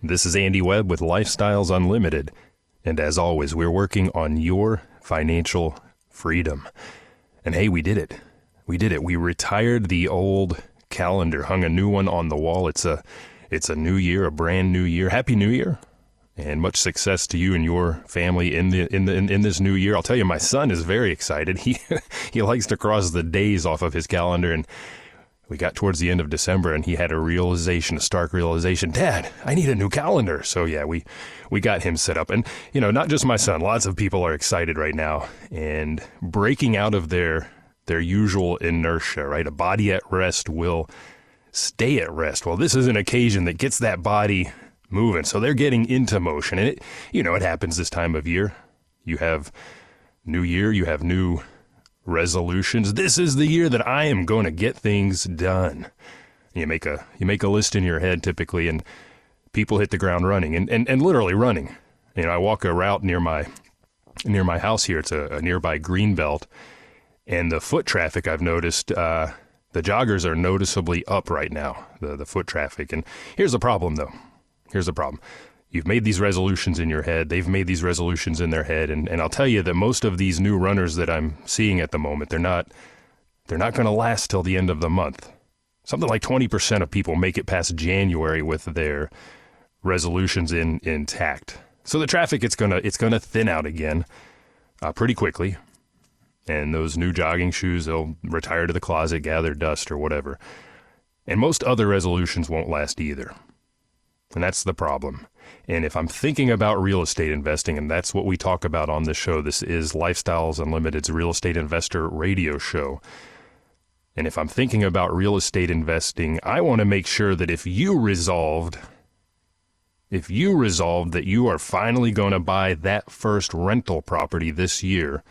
This is Andy Webb with Lifestyles Unlimited. And as always, we're working on your financial freedom. And hey, we did it. We retired the old calendar, hung a new one on the wall. It's a new year, a brand new year. Happy New Year, and much success to you and your family in this new year. I'll tell you, my son is very excited. He likes to cross the days off of his calendar, and we got towards the end of December, and he had a stark realization. Dad, I need a new calendar. So yeah, we got him set up. And, you know, not just my son. Lots of people are excited right now and breaking out of their usual inertia, right? A body at rest will stay at rest. Well, this is an occasion that gets that body moving. So they're getting into motion. And it happens this time of year. You have new year, you have new resolutions. This is the year that I am going to get things done. You make a list in your head typically, and people hit the ground running and literally running. You know, I walk a route near my house here. It's a nearby greenbelt. And the foot traffic, I've noticed, the joggers are noticeably up right now, the foot traffic. And here's the problem, though. You've made these resolutions in your head. They've made these resolutions in their head. And I'll tell you that most of these new runners that I'm seeing at the moment, they're not going to last till the end of the month. Something like 20% of people make it past January with their resolutions intact. So the traffic, it's gonna thin out again pretty quickly. And those new jogging shoes, they'll retire to the closet, gather dust or whatever. And most other resolutions won't last either. And that's the problem. And if I'm thinking about real estate investing, and that's what we talk about on this show, this is Lifestyles Unlimited's Real Estate Investor Radio Show. And if I'm thinking about real estate investing, I want to make sure that if you resolved that you are finally going to buy that first rental property this year,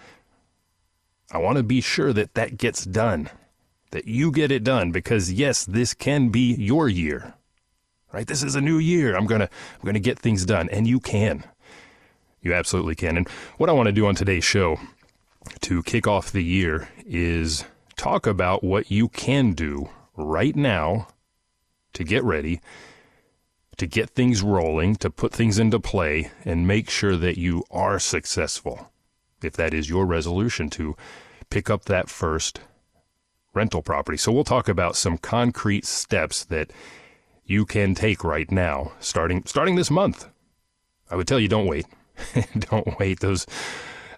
I want to be sure that gets done, that you get it done, because yes, this can be your year, right? This is a new year. I'm gonna get things done, and you can. You absolutely can. And what I want to do on today's show to kick off the year is talk about what you can do right now to get ready, to get things rolling, to put things into play, and make sure that you are successful. If that is your resolution to pick up that first rental property. So we'll talk about some concrete steps that you can take right now, starting this month. I would tell you, don't wait. Don't wait.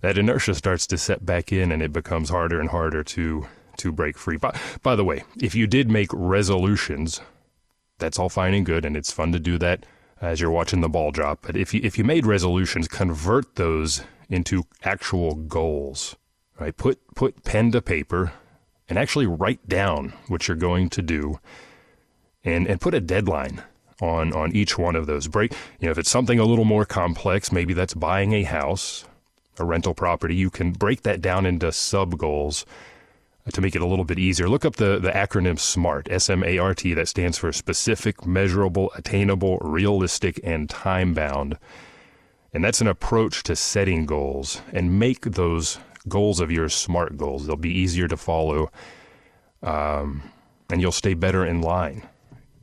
That inertia starts to set back in, and it becomes harder and harder to break free. By the way, if you did make resolutions, that's all fine and good, and it's fun to do that as you're watching the ball drop. But if you made resolutions, convert those into actual goals, right? Put pen to paper and actually write down what you're going to do and put a deadline on each one of those. If it's something a little more complex, maybe that's buying a house, a rental property, you can break that down into sub goals to make it a little bit easier. Look up the acronym SMART, S-M-A-R-T, that stands for specific, measurable, attainable, realistic, and time-bound. And that's an approach to setting goals, and make those goals of yours SMART goals. They'll be easier to follow, and you'll stay better in line.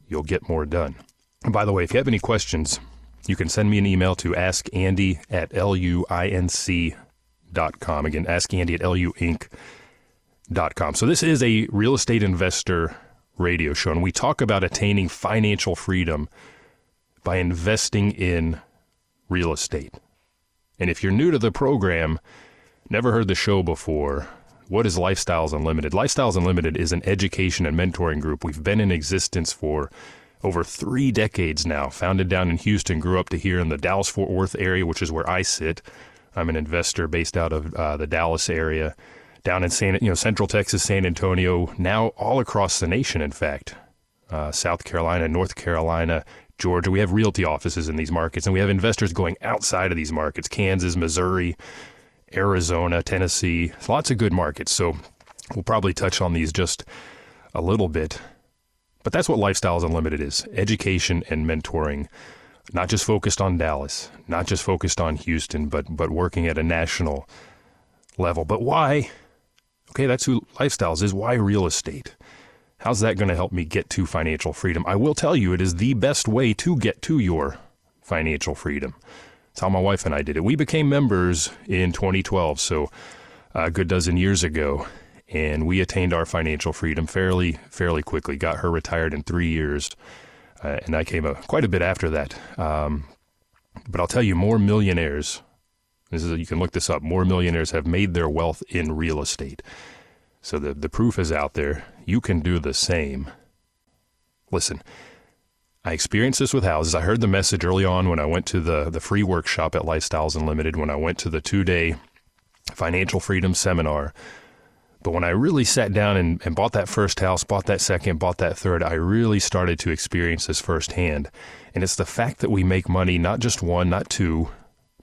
You'll get more done. And by the way, if you have any questions, you can send me an email to askandy@luinc.com. Again, askandy@luinc.com. So this is a real estate investor radio show, and we talk about attaining financial freedom by investing in real estate. And if you're new to the program, never heard the show before, what is Lifestyles Unlimited? Lifestyles Unlimited is an education and mentoring group. We've been in existence for over 3 decades now, founded down in Houston, grew up to here in the Dallas-Fort Worth area, which is where I sit. I'm an investor based out of the Dallas area, down in Central Texas, San Antonio, now all across the nation, in fact, South Carolina, North Carolina, Georgia. We have realty offices in these markets, and we have investors going outside of these markets, Kansas, Missouri, Arizona, Tennessee, lots of good markets. So we'll probably touch on these just a little bit. But that's what Lifestyles Unlimited is, education and mentoring, not just focused on Dallas, not just focused on Houston, but working at a national level. But why? Okay, that's who Lifestyles is. Why real estate? How's that going to help me get to financial freedom? I will tell you, it is the best way to get to your financial freedom. It's how my wife and I did it. We became members in 2012, so a good dozen years ago, and we attained our financial freedom fairly quickly. Got her retired in 3 years, and I came quite a bit after that. But I'll tell you, more millionaires, you can look this up, more millionaires have made their wealth in real estate. So the proof is out there. You can do the same. Listen, I experienced this with houses. I heard the message early on when I went to the free workshop at Lifestyles Unlimited, when I went to the 2-day financial freedom seminar. But when I really sat down and bought that first house, bought that second, bought that third, I really started to experience this firsthand. And it's the fact that we make money, not just one, not two,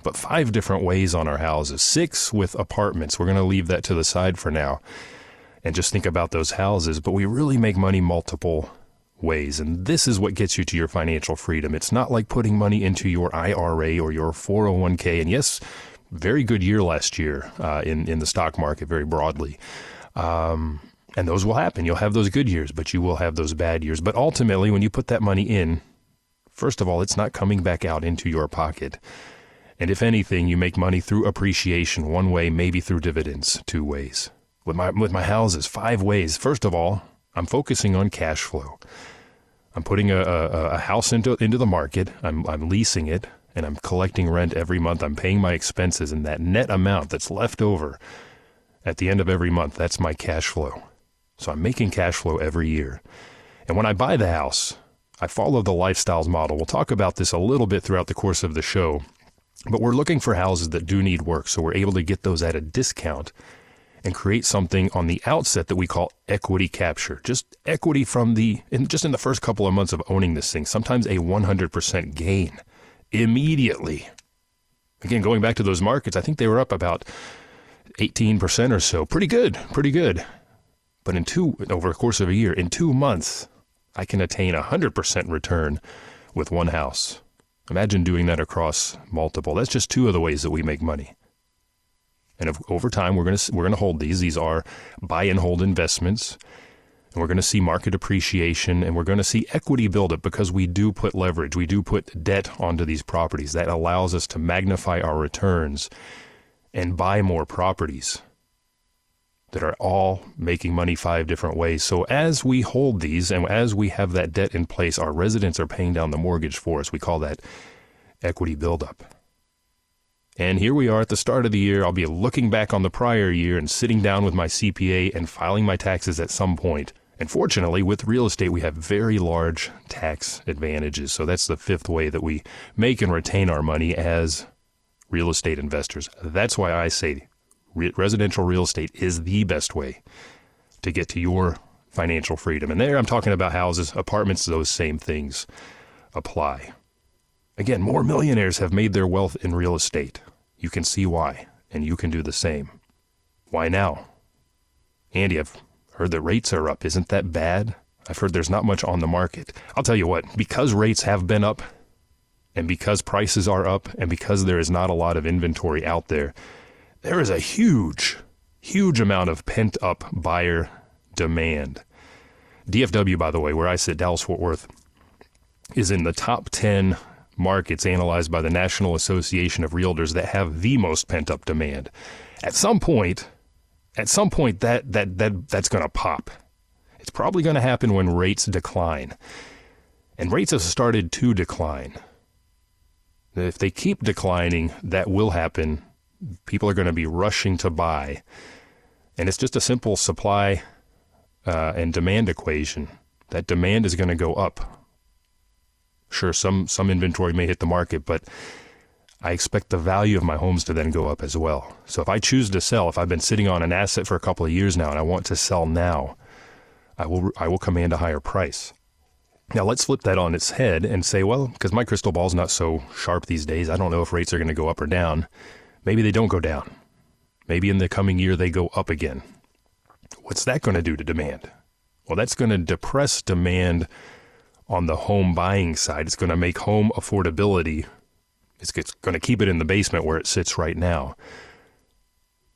but 5 different ways on our houses, 6 with apartments. We're going to leave that to the side for now and just think about those houses, but we really make money multiple ways. And this is what gets you to your financial freedom. It's not like putting money into your IRA or your 401k. And yes, very good year last year in the stock market, very broadly. And those will happen. You'll have those good years, but you will have those bad years. But ultimately, when you put that money in, first of all, it's not coming back out into your pocket. And if anything, you make money through appreciation one way, maybe through dividends 2 ways. With my houses, 5 ways. First of all, I'm focusing on cash flow. I'm putting a house into the market. I'm leasing it, and I'm collecting rent every month. I'm paying my expenses, and that net amount that's left over at the end of every month, that's my cash flow. So I'm making cash flow every year. And when I buy the house, I follow the Lifestyles model. We'll talk about this a little bit throughout the course of the show, but we're looking for houses that do need work, so we're able to get those at a discount and create something on the outset that we call equity capture. Just equity from just in the first couple of months of owning this thing, sometimes a 100% gain immediately. Again, going back to those markets, I think they were up about 18% or so. Pretty good. But over the course of a year, in 2 months, I can attain 100% return with 1 house. Imagine doing that across multiple. That's just 2 of the ways that we make money. And over time, we're going to hold these. These are buy and hold investments. And we're going to see market appreciation, and we're going to see equity build up because we do put leverage. We do put debt onto these properties. That allows us to magnify our returns and buy more properties that are all making money 5 different ways. So as we hold these and as we have that debt in place, our residents are paying down the mortgage for us. We call that equity buildup. And here we are at the start of the year. I'll be looking back on the prior year and sitting down with my CPA and filing my taxes at some point. And fortunately, with real estate, we have very large tax advantages. So that's the 5th way that we make and retain our money as real estate investors. That's why I say residential real estate is the best way to get to your financial freedom. And there I'm talking about houses, apartments, those same things apply. Again, more millionaires have made their wealth in real estate. You can see why, and you can do the same. Why now? Andy, I've heard that rates are up. Isn't that bad? I've heard there's not much on the market. I'll tell you what, because rates have been up, and because prices are up, and because there is not a lot of inventory out there, there is a huge amount of pent-up buyer demand. DFW, by the way, where I sit, Dallas-Fort Worth, is in the top 10 markets analyzed by the National Association of Realtors that have the most pent-up demand. At some point that's going to pop. It's probably going to happen when rates decline. And rates have started to decline. If they keep declining, that will happen. People are going to be rushing to buy. And it's just a simple supply and demand equation. That demand is going to go up. Sure, some inventory may hit the market, but I expect the value of my homes to then go up as well. So if I choose to sell, if I've been sitting on an asset for a couple of years now and I want to sell now, I will command a higher price. Now let's flip that on its head and say, well, because my crystal ball's not so sharp these days, I don't know if rates are going to go up or down. Maybe they don't go down. Maybe in the coming year they go up again. What's that going to do to demand? Well, that's going to depress demand on the home buying side. It's going to make home affordability, it's going to keep it in the basement where it sits right now.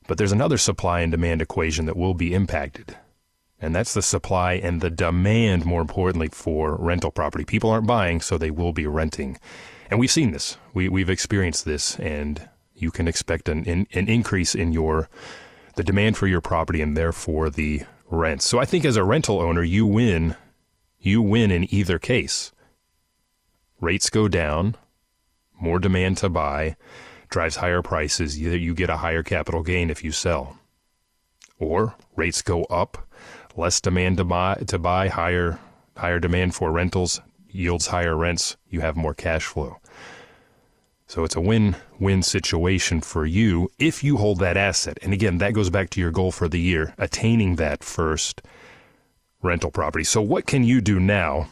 But there's another supply and demand equation that will be impacted. And that's the supply and the demand, more importantly, for rental property. People aren't buying, so they will be renting. And we've seen this. We've experienced this. And you can expect an increase in the demand for your property and therefore the rents. So I think as a rental owner, you win. You win in either case. Rates go down, more demand to buy, drives higher prices. You get a higher capital gain if you sell. Or rates go up, less demand to buy, higher demand for rentals, yields higher rents, you have more cash flow. So it's a win-win situation for you if you hold that asset. And again, that goes back to your goal for the year, attaining that first rental property. So what can you do now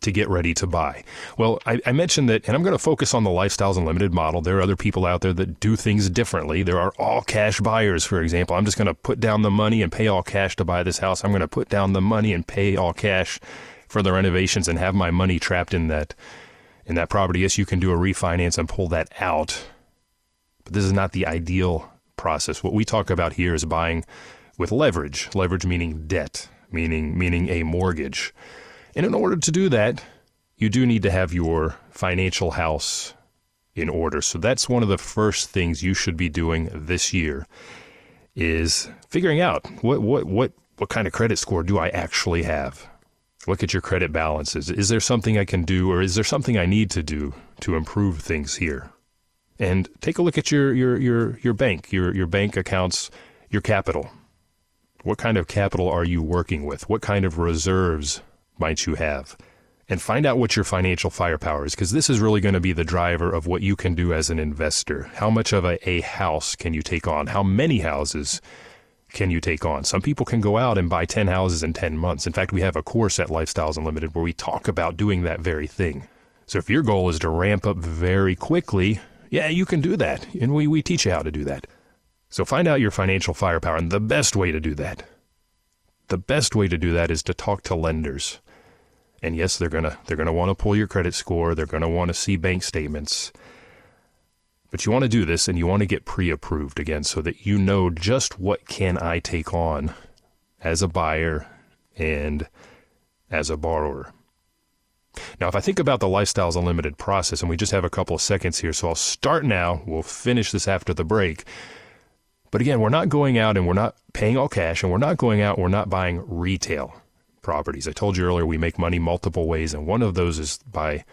to get ready to buy? Well, I mentioned that, and I'm going to focus on the Lifestyles Unlimited model. There are other people out there that do things differently. There are all cash buyers, for example. I'm just going to put down the money and pay all cash to buy this house. I'm going to put down the money and pay all cash for the renovations and have my money trapped in that property. Yes, you can do a refinance and pull that out, but this is not the ideal process. What we talk about here is buying with leverage. Leverage meaning debt, meaning a mortgage. And in order to do that, you do need to have your financial house in order. So that's one of the first things you should be doing this year is figuring out what kind of credit score do I actually have? Look at your credit balances. Is there something I can do, or is there something I need to do to improve things here? And take a look at your bank, your bank accounts, your capital. What kind of capital are you working with? What kind of reserves might you have? And find out what your financial firepower is, because this is really going to be the driver of what you can do as an investor. How much of a house can you take on? How many houses can you take on? Some people can go out and buy 10 houses in 10 months. In fact, we have a course at Lifestyles Unlimited where we talk about doing that very thing. So if your goal is to ramp up very quickly, yeah, you can do that. And we teach you how to do that. So find out your financial firepower. And the best way to do that is to talk to lenders. And yes, they're going to want to pull your credit score. They're going to want to see bank statements. But you want to do this, and you want to get pre-approved again so that you know just what can I take on as a buyer and as a borrower. Now, if I think about the Lifestyles Unlimited process, and we just have a couple of seconds here, so I'll start now. We'll finish this after the break. But again, we're not going out and we're not paying all cash, and we're not going out, we're not buying retail properties. I told you earlier we make money multiple ways, and one of those is by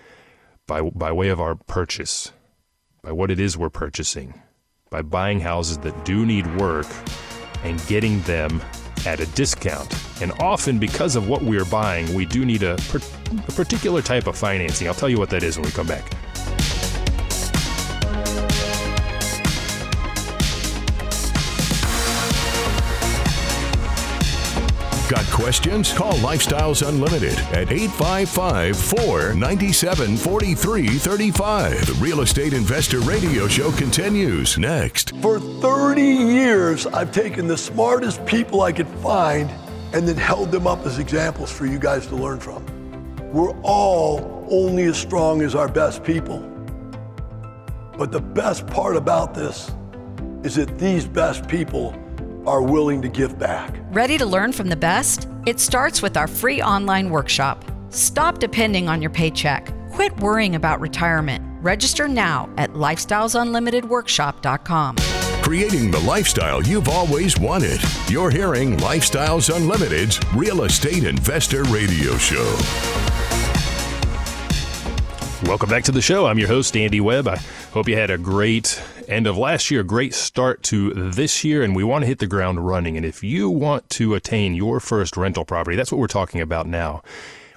way of our purchase, by what it is we're purchasing, by buying houses that do need work and getting them at a discount. And often because of what we're buying, we do need a particular type of financing. I'll tell you what that is when we come back. Got questions? Call Lifestyles Unlimited at 855-497-4335. The Real Estate Investor Radio Show continues next. For 30 years, I've taken the smartest people I could find and then held them up as examples for you guys to learn from. We're all only as strong as our best people. But the best part about this is that these best people are willing to give back. Ready to learn from the best? It starts with our free online workshop. Stop depending on your paycheck. Quit worrying about retirement. Register now at lifestylesunlimitedworkshop.com. Creating the lifestyle you've always wanted. You're hearing Lifestyles Unlimited's Real Estate Investor Radio Show. Welcome back to the show. I'm your host, Andy Webb. I hope you had a great end of last year, a great start to this year, and we want to hit the ground running. And if you want to attain your first rental property, that's what we're talking about now.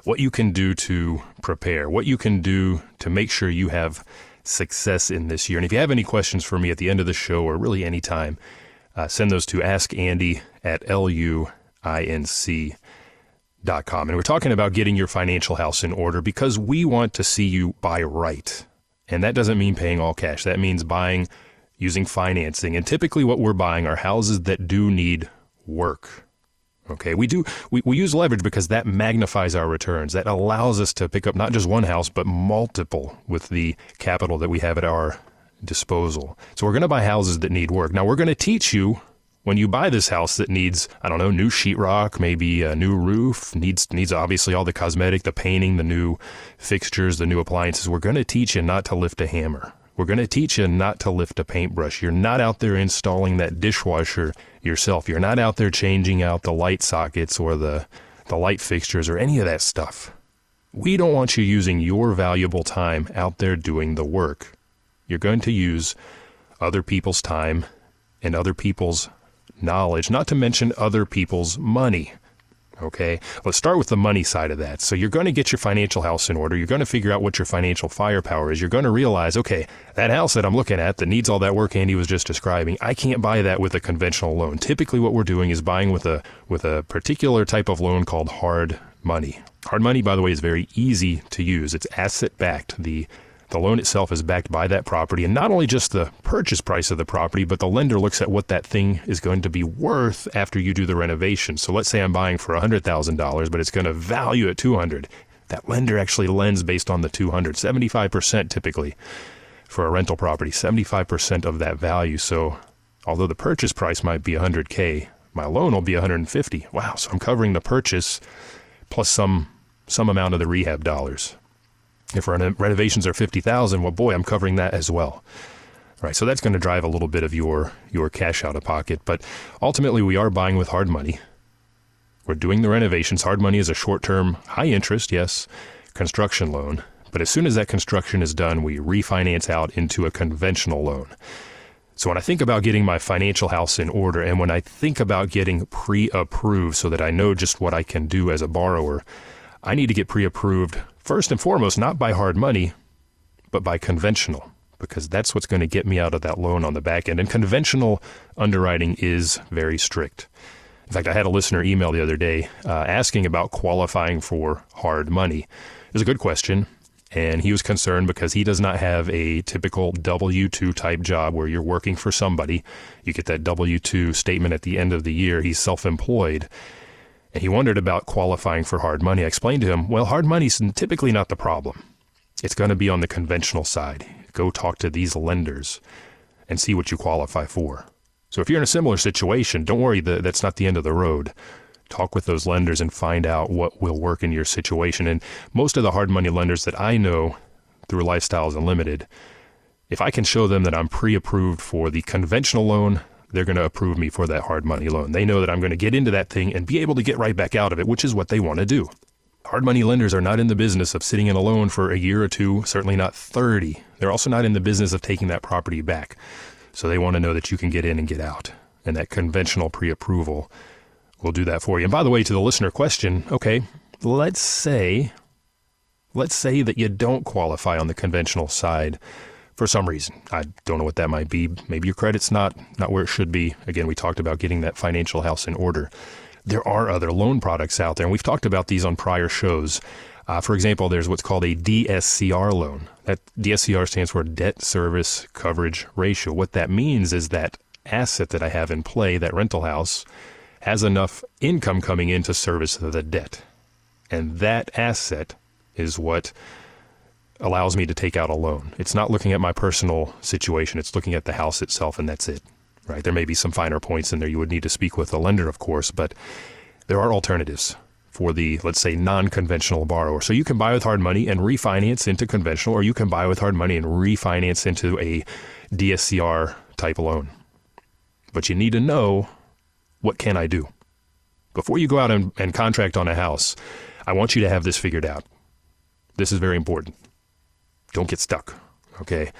What you can do to prepare, what you can do to make sure you have success in this year. And if you have any questions for me at the end of the show or really any time, send those to askandy@luinc.com. Lifestyles.com. And we're talking about getting your financial house in order because we want to see you buy right. And that doesn't mean paying all cash. That means buying using financing. And typically what we're buying are houses that do need work. Okay, we use leverage because that magnifies our returns. That allows us to pick up not just one house, but multiple with the capital that we have at our disposal. So we're going to buy houses that need work. Now we're going to teach you when you buy this house that needs, I don't know, new sheetrock, maybe a new roof, needs obviously all the cosmetic, the painting, the new fixtures, the new appliances. We're going to teach you not to lift a hammer. We're going to teach you not to lift a paintbrush. You're not out there installing that dishwasher yourself. You're not out there changing out the light sockets or the light fixtures or any of that stuff. We don't want you using your valuable time out there doing the work. You're going to use other people's time and other people's knowledge, not to mention other people's money. Okay, let's start with the money side of that. So you're going to get your financial house in order. You're going to figure out what your financial firepower is. You're going to realize, okay, that house that I'm looking at that needs all that work Andy was just describing, I can't buy that with a conventional loan. Typically what we're doing is buying with a particular type of loan called hard money. Hard money, by the way, is very easy to use. It's asset-backed. The loan itself is backed by that property, and not only just the purchase price of the property, but the lender looks at what that thing is going to be worth after you do the renovation. So let's say I'm buying for $100,000, but it's going to value at $200,000. That lender actually lends based on the $200,000, 75% typically for a rental property, 75% of that value. So although the purchase price might be $100,000, my loan will be $150,000. Wow, so I'm covering the purchase plus some amount of the rehab dollars. If renovations are $50,000, well, boy, I'm covering that as well. All right, so that's going to drive a little bit of your cash out of pocket. But ultimately, we are buying with hard money. We're doing the renovations. Hard money is a short-term, high-interest, yes, construction loan. But as soon as that construction is done, we refinance out into a conventional loan. So when I think about getting my financial house in order, and when I think about getting pre-approved so that I know just what I can do as a borrower, I need to get pre-approved first and foremost, not by hard money, but by conventional, because that's what's going to get me out of that loan on the back end. And conventional underwriting is very strict. In fact, I had a listener email the other day asking about qualifying for hard money. It was a good question, and he was concerned because he does not have a typical W-2 type job where you're working for somebody. You get that W-2 statement at the end of the year. He's self-employed. And he wondered about qualifying for hard money. I explained to him, well, hard money's typically not the problem. It's going to be on the conventional side. Go talk to these lenders and see what you qualify for. So if you're in a similar situation, don't worry, that's not the end of the road. Talk with those lenders and find out what will work in your situation. And most of the hard money lenders that I know through Lifestyles Unlimited, if I can show them that I'm pre-approved for the conventional loan, they're going to approve me for that hard money loan. They know that I'm going to get into that thing and be able to get right back out of it, which is what they want to do. Hard money lenders are not in the business of sitting in a loan for a year or two, certainly not 30. They're also not in the business of taking that property back. So they want to know that you can get in and get out. And that conventional pre-approval will do that for you. And by the way, to the listener question, okay, let's say that you don't qualify on the conventional side for some reason. I don't know what that might be. Maybe your credit's not where it should be. Again, we talked about getting that financial house in order. There are other loan products out there, and we've talked about these on prior shows. For example, there's what's called a DSCR loan. That DSCR stands for Debt Service Coverage Ratio. What that means is that asset that I have in play, that rental house, has enough income coming in to service the debt. And that asset is what allows me to take out a loan. It's not looking at my personal situation. It's looking at the house itself, and that's it, right? There may be some finer points in there. You would need to speak with the lender, of course, but there are alternatives for the, let's say, non-conventional borrower. So you can buy with hard money and refinance into conventional, or you can buy with hard money and refinance into a DSCR type loan. But you need to know, what can I do? Before you go out and contract on a house, I want you to have this figured out. This is very important. Don't get stuck, okay?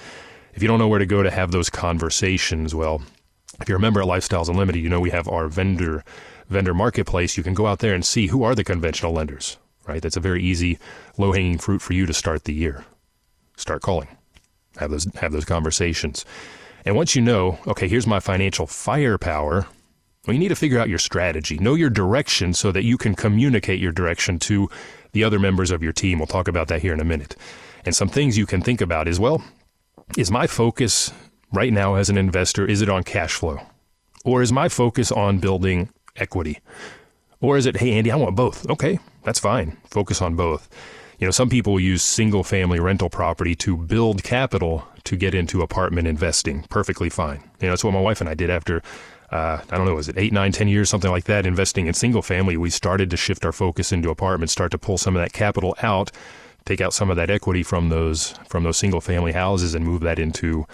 If you don't know where to go to have those conversations, well, if you remember at Lifestyles Unlimited, you know we have our vendor marketplace. You can go out there and see who are the conventional lenders, right? That's a very easy, low-hanging fruit for you to start the year. Start calling. Have those conversations. And once you know, okay, here's my financial firepower, Well, you need to figure out your strategy, know your direction so that you can communicate your direction to the other members of your team. We'll talk about that here in a minute. And some things you can think about is, well, is my focus right now as an investor, is it on cash flow? Or is my focus on building equity? Or is it, hey, Andy, I want both. Okay, that's fine. Focus on both. You know, some people use single family rental property to build capital to get into apartment investing. Perfectly fine. You know, that's what my wife and I did after, I don't know, was it 8, 9, 10 years, something like that, investing in single family. We started to shift our focus into apartments, start to pull some of that capital out, take out some of that equity from those single family houses and move that into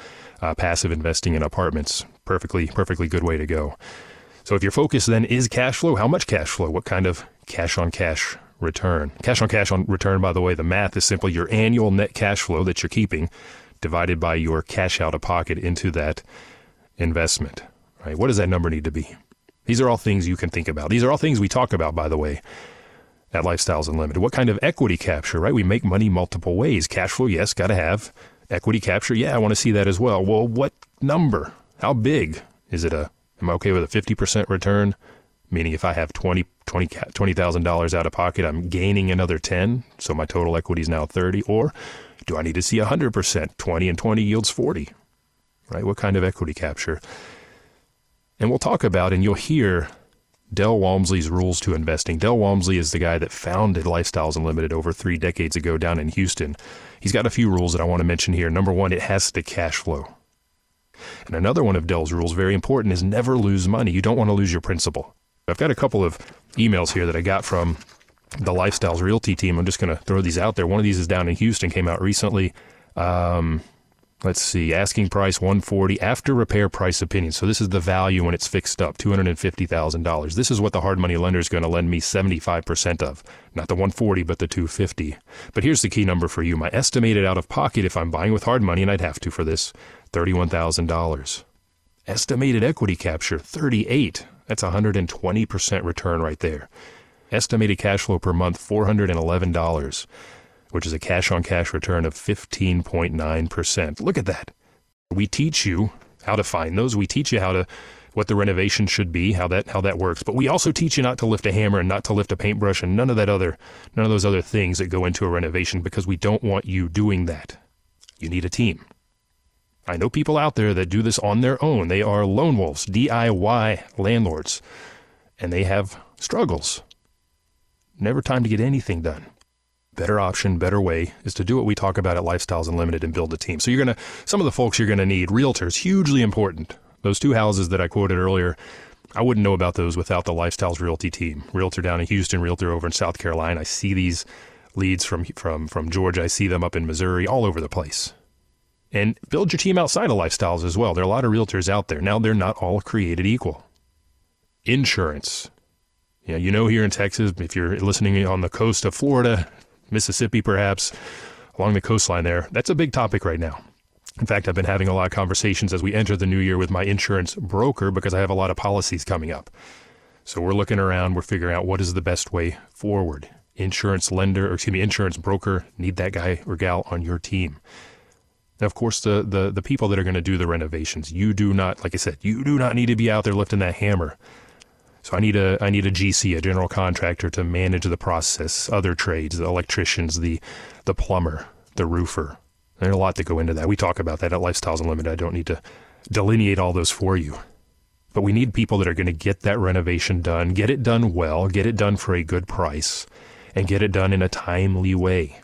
passive investing in apartments. Perfectly good way to go. So if your focus then is cash flow, how much cash flow? What kind of cash on cash return? Cash on cash on return, by the way, the math is simply your annual net cash flow that you're keeping divided by your cash out of pocket into that investment. Right? What does that number need to be? These are all things you can think about. These are all things we talk about, by the way, at Lifestyles Unlimited. What kind of equity capture, right? We make money multiple ways. Cash flow, yes, got to have. Equity capture, yeah, I want to see that as well. Well, what number? How big? Is it am I okay with a 50% return? Meaning if I have $20,000 out of pocket, I'm gaining another 10, so my total equity is now 30. Or do I need to see 100%? 20 and 20 yields 40, right? What kind of equity capture? And we'll talk about, and you'll hear Del Walmsley's rules to investing. Del Walmsley is the guy that founded Lifestyles Unlimited over 3 decades ago down in Houston. He's got a few rules that I want to mention here. Number one, it has to cash flow. And another one of Del's rules, very important, is never lose money. You don't want to lose your principal. I've got a couple of emails here that I got from the Lifestyles Realty team. I'm just going to throw these out there. One of these is down in Houston, came out recently. Let's see, asking price $140, after repair price opinion. So this is the value when it's fixed up, $250,000. This is what the hard money lender is going to lend me 75% of, not the $140, but the $250. But here's the key number for you. My estimated out of pocket, if I'm buying with hard money, and I'd have to for this, $31,000. Estimated equity capture, 38. That's 120% return right there. Estimated cash flow per month, $411, which is a cash-on-cash return of 15.9%. Look at that. We teach you how to find those. We teach you what the renovation should be, how that works. But we also teach you not to lift a hammer and not to lift a paintbrush and none of those other things that go into a renovation, because we don't want you doing that. You need a team. I know people out there that do this on their own. They are lone wolves, DIY landlords, and they have struggles. Never time to get anything done. Better option, better way is to do what we talk about at Lifestyles Unlimited and build a team. So some of the folks you're going to need, realtors, hugely important. Those 2 houses that I quoted earlier, I wouldn't know about those without the Lifestyles Realty team. Realtor down in Houston, realtor over in South Carolina. I see these leads from Georgia. I see them up in Missouri, all over the place. And build your team outside of Lifestyles as well. There are a lot of realtors out there. Now, they're not all created equal. Insurance. Yeah, you know, here in Texas, if you're listening on the coast of Florida, Mississippi perhaps, along the coastline there, that's a big topic right now. In fact, I've been having a lot of conversations as we enter the new year with my insurance broker, because I have a lot of policies coming up. So we're looking around, we're figuring out what is the best way forward. Insurance broker, need that guy or gal on your team. Now, of course, the people that are going to do the renovations, you do not need to be out there lifting that hammer. So I need a GC, a general contractor, to manage the process, other trades, the electricians, the plumber, the roofer. There's a lot that go into that. We talk about that at Lifestyles Unlimited. I don't need to delineate all those for you. But we need people that are going to get that renovation done, get it done well, get it done for a good price, and get it done in a timely way.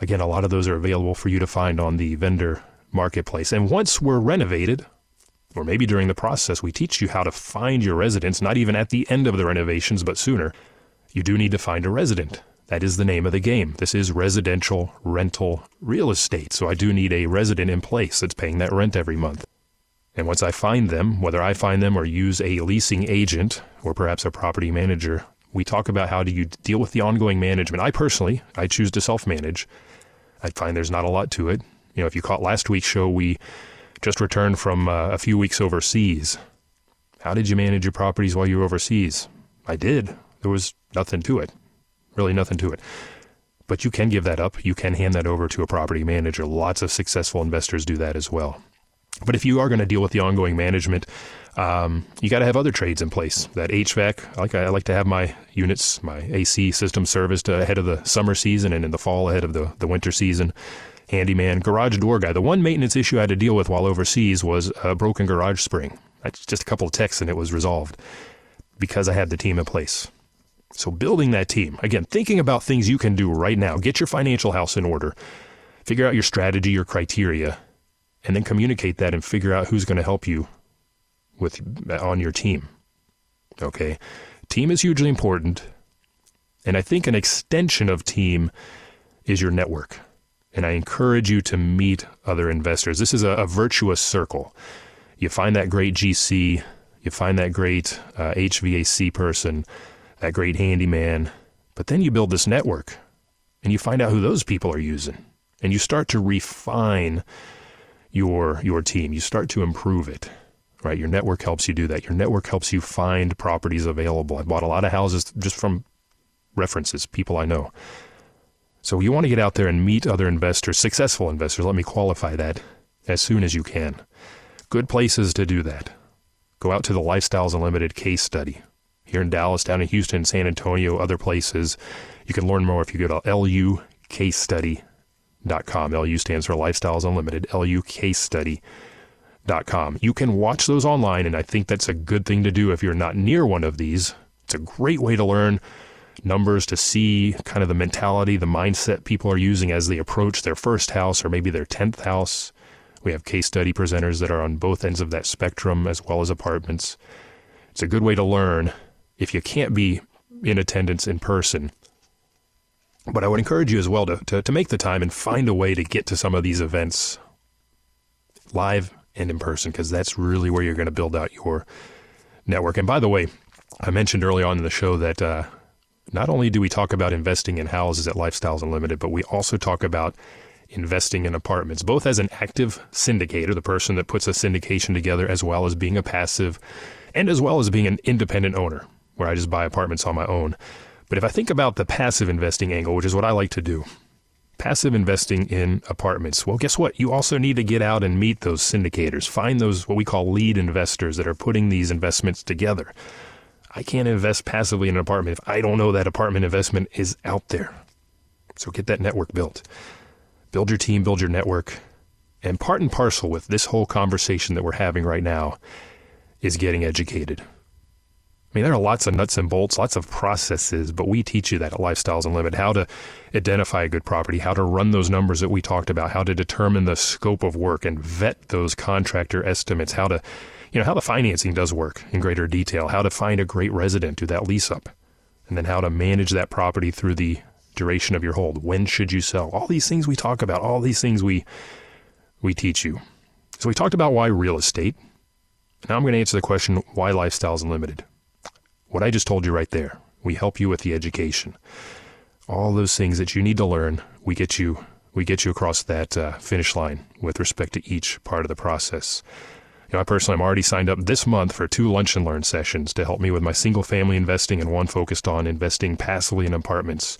Again, a lot of those are available for you to find on the vendor marketplace. And once we're renovated, or maybe during the process, we teach you how to find your residents, not even at the end of the renovations, but sooner. You do need to find a resident. That is the name of the game. This is residential rental real estate. So I do need a resident in place that's paying that rent every month. And once I find them, whether I find them or use a leasing agent or perhaps a property manager, we talk about how do you deal with the ongoing management. I choose to self-manage. I find there's not a lot to it. You know, if you caught last week's show, we just returned from a few weeks overseas. How did you manage your properties while you were overseas? I did. There was nothing to it. Really nothing to it. But you can give that up. You can hand that over to a property manager. Lots of successful investors do that as well. But if you are going to deal with the ongoing management, you got to have other trades in place. That HVAC, I like to have my units, my AC system serviced ahead of the summer season and in the fall ahead of the winter season. Handyman, garage door guy. The one maintenance issue I had to deal with while overseas was a broken garage spring. That's just a couple of texts and it was resolved because I had the team in place. So building that team, again, thinking about things you can do right now. Get your financial house in order. Figure out your strategy, your criteria, and then communicate that and figure out who's going to help you on your team. Okay. Team is hugely important. And I think an extension of team is your network. And I encourage you to meet other investors. This is a virtuous circle. You find that great GC, you find that great HVAC person, that great handyman, but then you build this network and you find out who those people are using and you start to refine your team. You start to improve it. Right, your network helps you do that. Your network helps you find properties available. I bought a lot of houses just from references, people I know. So you want to get out there and meet other investors, successful investors, let me qualify that, as soon as you can. Good places to do that. Go out to the Lifestyles Unlimited case study. Here in Dallas, down in Houston, San Antonio, other places. You can learn more if you go to lucasestudy.com. LU stands for Lifestyles Unlimited, lucasestudy.com. You can watch those online, and I think that's a good thing to do if you're not near one of these. It's a great way to learn numbers, to see kind of the mentality, the mindset people are using as they approach their first house or maybe their 10th house. We have case study presenters that are on both ends of that spectrum as well as apartments. It's a good way to learn if you can't be in attendance in person. But I would encourage you as well to make the time and find a way to get to some of these events live and in person, because that's really where you're going to build out your network. And by the way, I mentioned early on in the show that not only do we talk about investing in houses at Lifestyles Unlimited, but we also talk about investing in apartments, both as an active syndicator, the person that puts a syndication together, as well as being a passive, and as well as being an independent owner, where I just buy apartments on my own. But if I think about the passive investing angle, which is what I like to do, passive investing in apartments. Well, guess what? You also need to get out and meet those syndicators. Find those what we call lead investors that are putting these investments together. I can't invest passively in an apartment if I don't know that apartment investment is out there. So get that network built. Build your team, build your network. And part and parcel with this whole conversation that we're having right now is getting educated. I mean, there are lots of nuts and bolts, lots of processes, but we teach you that at Lifestyles Unlimited, how to identify a good property, how to run those numbers that we talked about, how to determine the scope of work and vet those contractor estimates, how to, how the financing does work in greater detail, how to find a great resident, do that lease up, and then how to manage that property through the duration of your hold. When should you sell? All these things we talk about, all these things we teach you. So we talked about why real estate. Now I'm going to answer the question, why Lifestyles Unlimited? What I just told you right there, we help you with the education. All those things that you need to learn, we get you across that finish line with respect to each part of the process. I personally am already signed up this month for 2 lunch and learn sessions to help me with my single family investing and one focused on investing passively in apartments.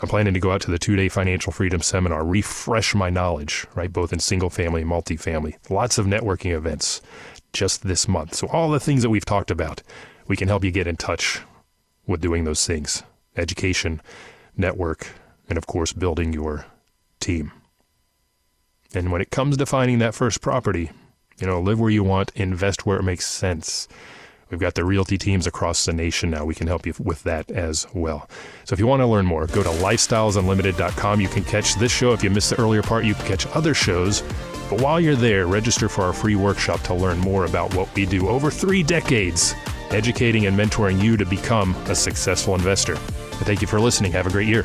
I'm planning to go out to the 2-day financial freedom seminar, refresh my knowledge, right, both in single family and multifamily. Lots of networking events just this month. So all the things that we've talked about, we can help you get in touch with doing those things. Education, network, and of course, building your team. And when it comes to finding that first property, live where you want, invest where it makes sense. We've got the realty teams across the nation now. We can help you with that as well. So if you want to learn more, go to lifestylesunlimited.com. You can catch this show. If you missed the earlier part, you can catch other shows. But while you're there, register for our free workshop to learn more about what we do over 3 decades. Educating and mentoring you to become a successful investor. I thank you for listening. Have a great year.